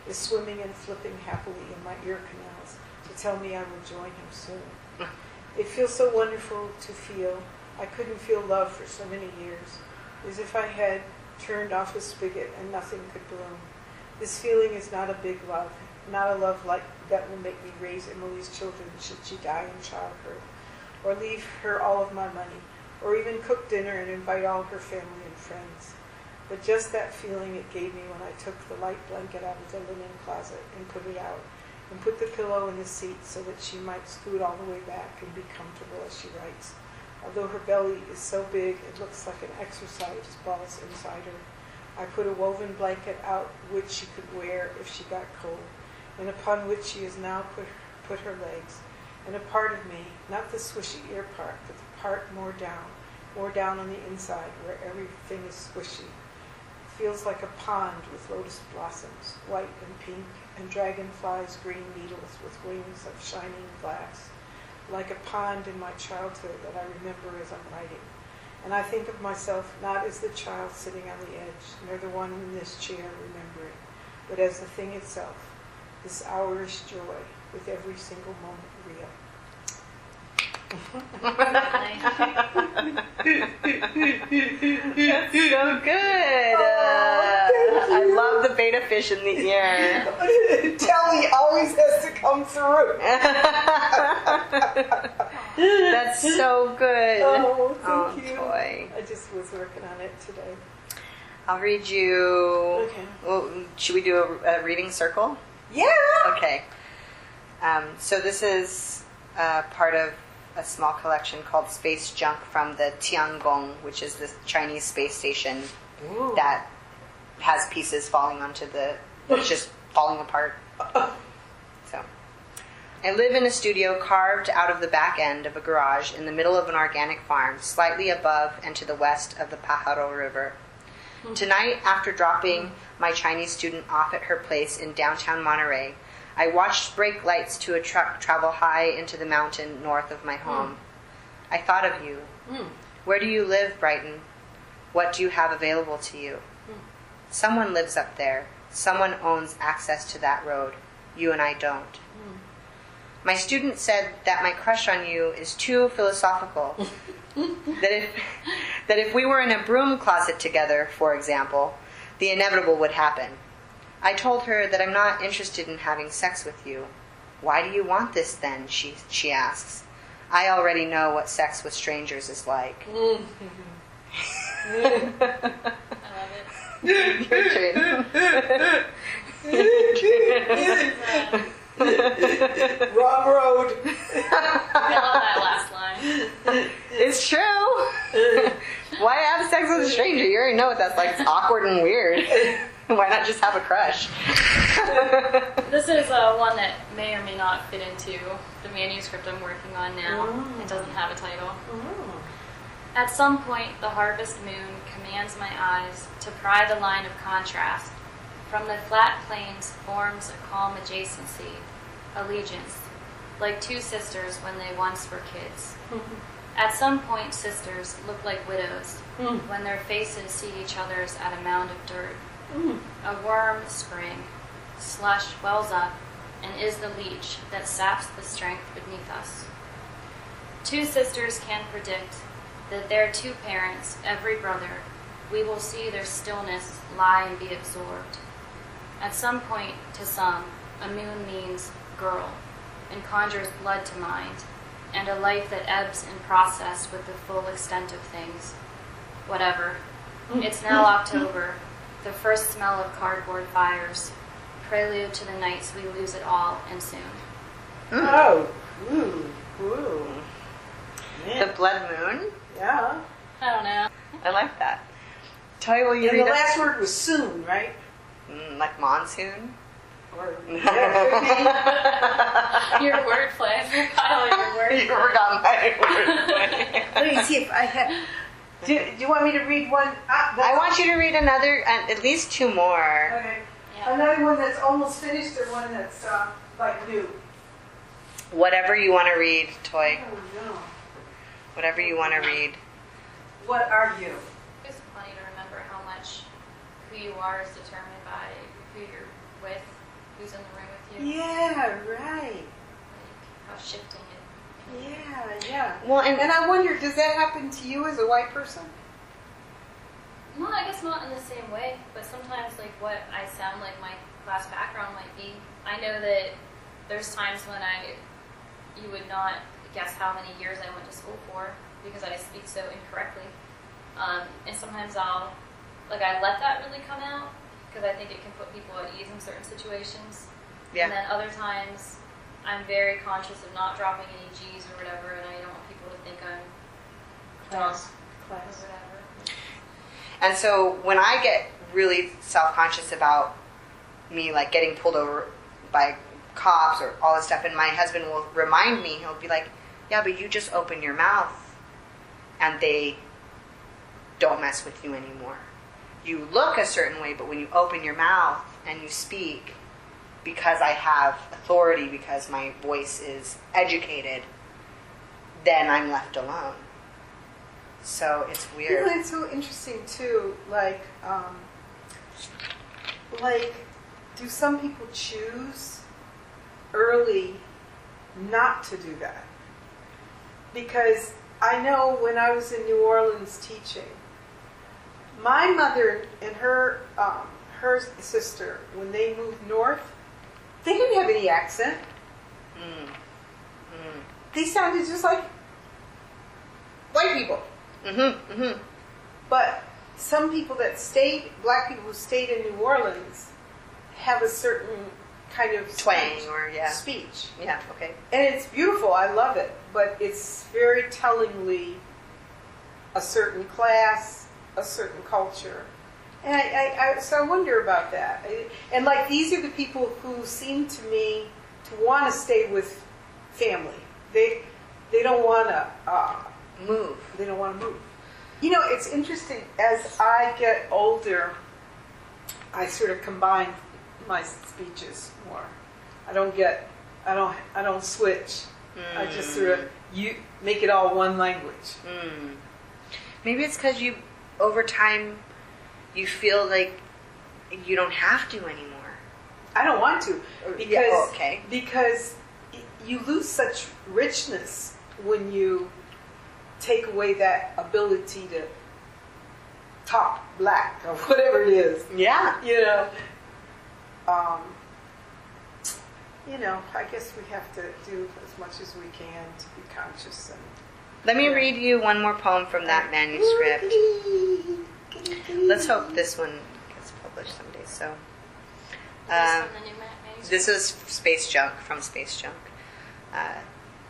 is swimming and flipping happily in my ear canals to tell me I will join him soon. It feels so wonderful to feel I couldn't feel love for so many years, as if I had turned off a spigot and nothing could bloom. This feeling is not a big love, not a love like that will make me raise Emily's children should she die in childbirth, or leave her all of my money, or even cook dinner and invite all her family and friends. But just that feeling it gave me when I took the light blanket out of the linen closet and put it out, and put the pillow in the seat so that she might scoot all the way back and be comfortable as she writes, although her belly is so big it looks like an exercise ball's inside her. I put a woven blanket out which she could wear if she got cold, and upon which she has now put, put her legs, and a part of me, not the swishy ear part, but the part more down, more down on the inside where everything is squishy, feels like a pond with lotus blossoms, white and pink, and dragonflies' green needles with wings of shining glass, like a pond in my childhood that I remember as I'm writing. And I think of myself not as the child sitting on the edge, nor the one in this chair remembering, but as the thing itself, this hourish joy, with every single moment real. That's so good. Uh, I love the beta fish in the ear. Telly always has to come through. That's so good. Oh, thank oh, you. Boy. I just was working on it today. I'll read you. Okay. Well, should we do a, a reading circle? Yeah. Okay. Um, so this is uh, part of a small collection called Space Junk from the Tiangong, which is the Chinese space station. Ooh. That has pieces falling onto the, it's just falling apart. So, I live in a studio carved out of the back end of a garage in the middle of an organic farm, slightly above and to the west of the Pájaro River. Tonight, after dropping my Chinese student off at her place in downtown Monterey, I watched brake lights to a truck travel high into the mountain north of my home. Mm. I thought of you. Mm. Where do you live, Brighton? What do you have available to you? Mm. Someone lives up there. Someone owns access to that road. You and I don't. Mm. My student said that my crush on you is too philosophical. that if that if we were in a broom closet together, for example, the inevitable would happen. I told her that I'm not interested in having sex with you. Why do you want this then, she she asks. I already know what sex with strangers is like. Mm-hmm. I love it. Your turn. Wrong road. I love that last line. It's true. Why have sex with a stranger? You already know what that's like. It's awkward and weird. Why not just have a crush? This is uh, one that may or may not fit into the manuscript I'm working on now. Ooh. It doesn't have a title. Ooh. At some point, the harvest moon commands my eyes to pry the line of contrast. From the flat plains forms a calm adjacency, allegiance, like two sisters when they once were kids. At some point, sisters look like widows mm. when their faces see each other's at a mound of dirt. Mm. A worm spring, slush wells up, and is the leech that saps the strength beneath us. Two sisters can predict that their two parents, every brother, we will see their stillness lie and be absorbed. At some point, to some, a moon means girl, and conjures blood to mind, and a life that ebbs and processed with the full extent of things. Whatever. Mm. It's now October. The first smell of cardboard fires, prelude to the nights we lose it all and soon. Oh, ooh, ooh. Yeah. The blood moon? Yeah. I don't know. I like that. Toy, will you and read the last word was soon, right? Mm, like monsoon? Or, yeah, your wordplay. I forgot all your word. You forgot my wordplay. Let me see if I have... Do, do you want me to read one? Uh, I want you to read another, uh, at least two more. Okay. Yeah. Another one that's almost finished or one that's uh, like new? Whatever you want to read, Toy. Oh, no. Whatever you want to read. What are you? It's funny to remember how much who you are is determined by who you're with, who's in the room with you. Yeah, right. Like how shifting it Yeah, yeah. Well, and, and I wonder, does that happen to you as a white person? No, I guess not in the same way, but sometimes like what I sound like my class background might be. I know that there's times when I, you would not guess how many years I went to school for because I speak so incorrectly. Um, and sometimes I'll, like I let that really come out because I think it can put people at ease in certain situations. Yeah. And then other times I'm very conscious of not dropping any G's or whatever, and I don't want people to think I'm class. class. Or whatever. And so when I get really self-conscious about me like getting pulled over by cops or all this stuff, and my husband will remind me, he'll be like, yeah, but you just open your mouth and they don't mess with you anymore. You look a certain way, but when you open your mouth and you speak, because I have authority, because my voice is educated, then I'm left alone. So it's weird. You know, it's so interesting too. Like, um, like, do some people choose early not to do that? Because I know when I was in New Orleans teaching, my mother and her um, her sister, when they moved north, they didn't have any accent. Mm. Mm. They sounded just like white people. Mm-hmm, mm-hmm. But some people that stayed, black people who stayed in New Orleans, have a certain kind of twang speech, or yeah. speech. Yeah, okay. And it's beautiful. I love it. But it's very tellingly a certain class, a certain culture. And I, I, I so I wonder about that. And like these are the people who seem to me to want to stay with family. They they don't want to. Uh, move. They don't want to move. You know, it's interesting, as I get older, I sort of combine my speeches more. I don't get, I don't, I don't switch. Mm. I just sort of you make it all one language. Mm. Maybe it's because you, over time, you feel like you don't have to anymore. I don't want to. Because, yeah, oh, okay. Because you lose such richness when you take away that ability to talk black or whatever it is. Yeah. You know, um, you know, I guess we have to do as much as we can to be conscious. And Let me yeah. read you one more poem from that manuscript. Let's hope this one gets published someday. So, uh, this is Space Junk from Space Junk. Uh,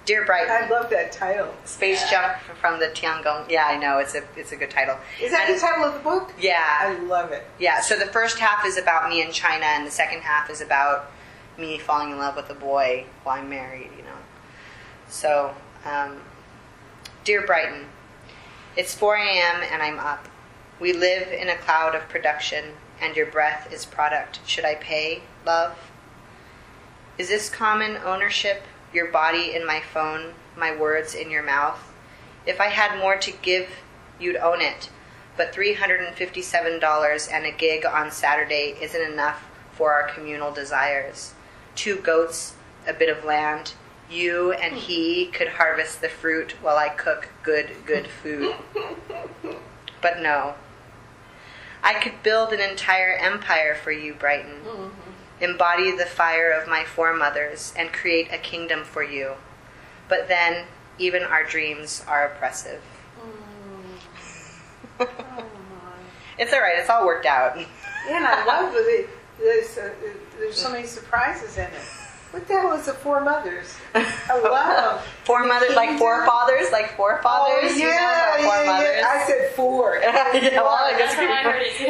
Dear Brighton. I love that title. Space yeah. Junk from the Tiangong. Yeah, I know. It's a it's a good title. Is that and, the title of the book? Yeah. I love it. Yeah. So the first half is about me in China, and the second half is about me falling in love with a boy while I'm married, you know. So, um, Dear Brighton, it's four a m and I'm up. We live in a cloud of production, and your breath is product. Should I pay, love? Is this common ownership? Your body in my phone, my words in your mouth. If I had more to give, you'd own it. But three hundred fifty-seven dollars and a gig on Saturday isn't enough for our communal desires. Two goats, a bit of land. You and he could harvest the fruit while I cook good, good food. But no. I could build an entire empire for you, Brighton. Mm-hmm. Embody the fire of my foremothers and create a kingdom for you. But then, even our dreams are oppressive. Mm. Oh my. It's all right. It's all worked out. Yeah, and I love it. There's, uh, there's so many surprises in it. What the hell is the foremothers? I love foremothers, like forefathers, like forefathers. Oh, yeah, you know, yeah, foremothers. Yeah, I said four. Yeah, well, I guess I heard it too.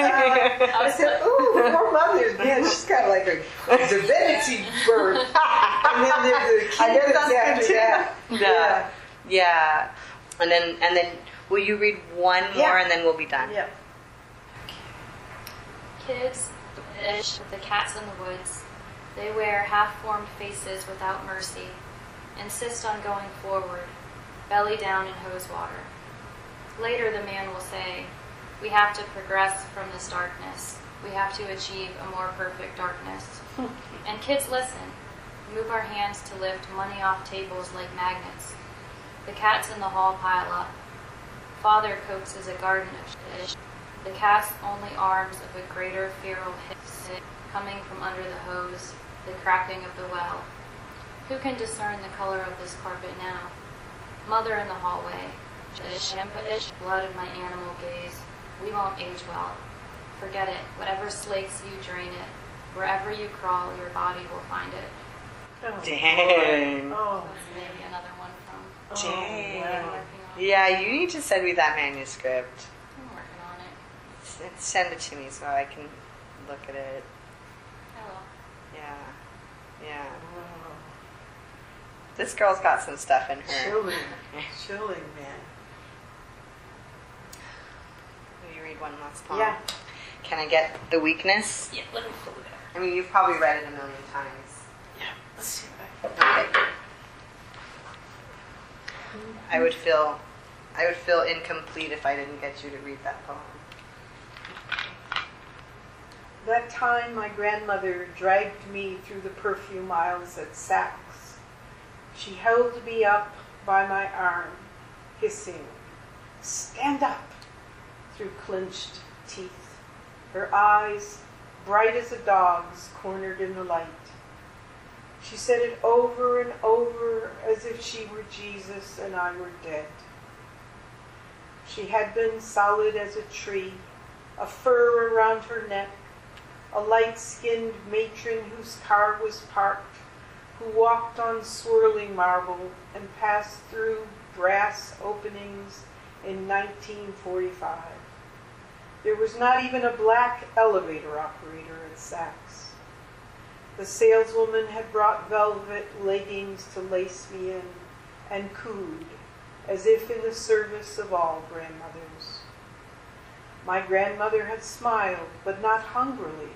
uh, I said, ooh, foremothers. Man, she's got like a divinity birth. And then there's the kids after that. Yeah. yeah, yeah. And then, and then, will you read one yeah. more, and then we'll be done? Yeah. Kids, ish, the cats in the woods. They wear half-formed faces without mercy, insist on going forward, belly down in hose water. Later the man will say, we have to progress from this darkness. We have to achieve a more perfect darkness. And kids listen, move our hands to lift money off tables like magnets. The cats in the hall pile up. Father coaxes a garden of fish. The cast only arms of a greater feral hiss coming from under the hose, the cracking of the well. Who can discern the color of this carpet now? Mother in the hallway. Shampaish blood of my animal gaze. We won't age well. Forget it. Whatever slakes you, drain it. Wherever you crawl, your body will find it. Oh, dang. Oh. That's maybe another one from. Dang. Oh, wow. Yeah, you need to send me that manuscript. I'm working on it. S send it to me so I can look at it. I will. Yeah. Yeah. Whoa. This girl's got some stuff in her. Chilling. Chilling, man. Let me read one last poem. Yeah. Can I get The Weakness? Yeah, let me pull it out. I mean, you've probably read it a million times. Yeah. Let's see what I can. Okay. I would feel, I would feel incomplete if I didn't get you to read that poem. That time my grandmother dragged me through the perfume aisles at Saks. She held me up by my arm, hissing, "Stand up," through clenched teeth. Her eyes, bright as a dog's, cornered in the light. She said it over and over as if she were Jesus and I were dead. She had been solid as a tree, a fur around her neck, a light-skinned matron whose car was parked, who walked on swirling marble and passed through brass openings in nineteen forty-five. There was not even a black elevator operator at Saks. The saleswoman had brought velvet leggings to lace me in and cooed, as if in the service of all grandmothers. My grandmother had smiled, but not hungrily,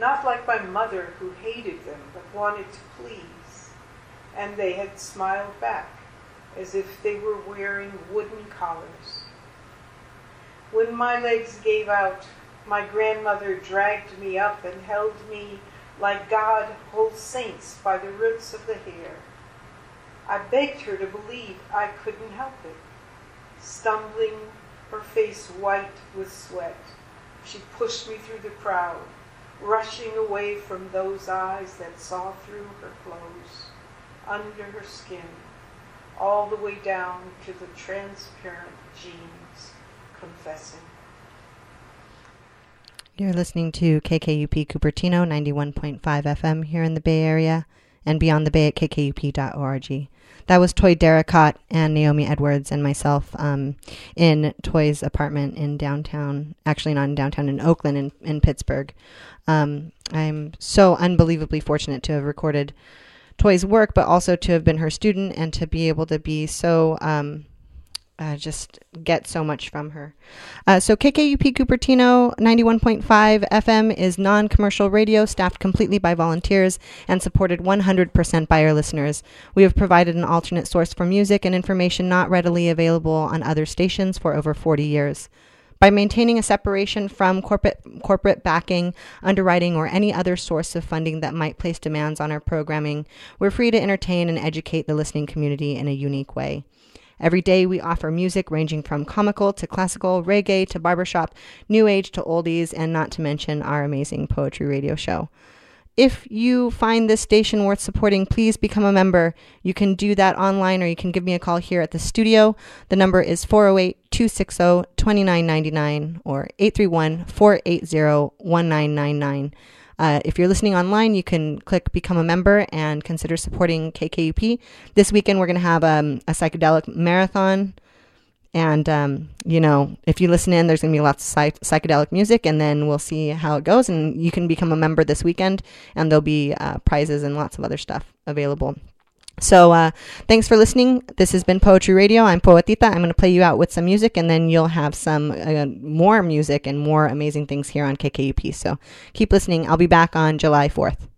not like my mother who hated them but wanted to please, and they had smiled back, as if they were wearing wooden collars. When my legs gave out, my grandmother dragged me up and held me like God holds saints by the roots of the hair. I begged her to believe I couldn't help it. Stumbling, her face white with sweat, she pushed me through the crowd, rushing away from those eyes that saw through her clothes, under her skin, all the way down to the transparent jeans, confessing. You're listening to K K U P Cupertino, ninety-one point five F M here in the Bay Area and beyond the Bay at K K U P dot org. That was Toy Derricotte and Naomi Edwards and myself um, in Toy's apartment in downtown, actually not in downtown, in Oakland, in, in Pittsburgh. Um, I'm so unbelievably fortunate to have recorded Toy's work, but also to have been her student and to be able to be so... Um, Uh, just get so much from her. Uh, so K K U P Cupertino ninety-one point five F M is non-commercial radio staffed completely by volunteers and supported one hundred percent by our listeners. We have provided an alternate source for music and information not readily available on other stations for over forty years. By maintaining a separation from corporate corporate backing, underwriting, or any other source of funding that might place demands on our programming, we're free to entertain and educate the listening community in a unique way. Every day we offer music ranging from comical to classical, reggae to barbershop, new age to oldies, and not to mention our amazing poetry radio show. If you find this station worth supporting, please become a member. You can do that online or you can give me a call here at the studio. The number is four oh eight, two six zero, two nine nine nine or eight three one, four eight zero, one nine nine nine. Uh, if you're listening online, you can click Become a Member and consider supporting K K U P. This weekend, we're going to have um, a psychedelic marathon. And, um, you know, if you listen in, there's going to be lots of psych psychedelic music. And then we'll see how it goes. And you can become a member this weekend. And there'll be uh, prizes and lots of other stuff available. So uh, thanks for listening. This has been Poetry Radio. I'm Poetita. I'm going to play you out with some music. And then you'll have some uh, more music and more amazing things here on K K U P. So keep listening. I'll be back on July fourth.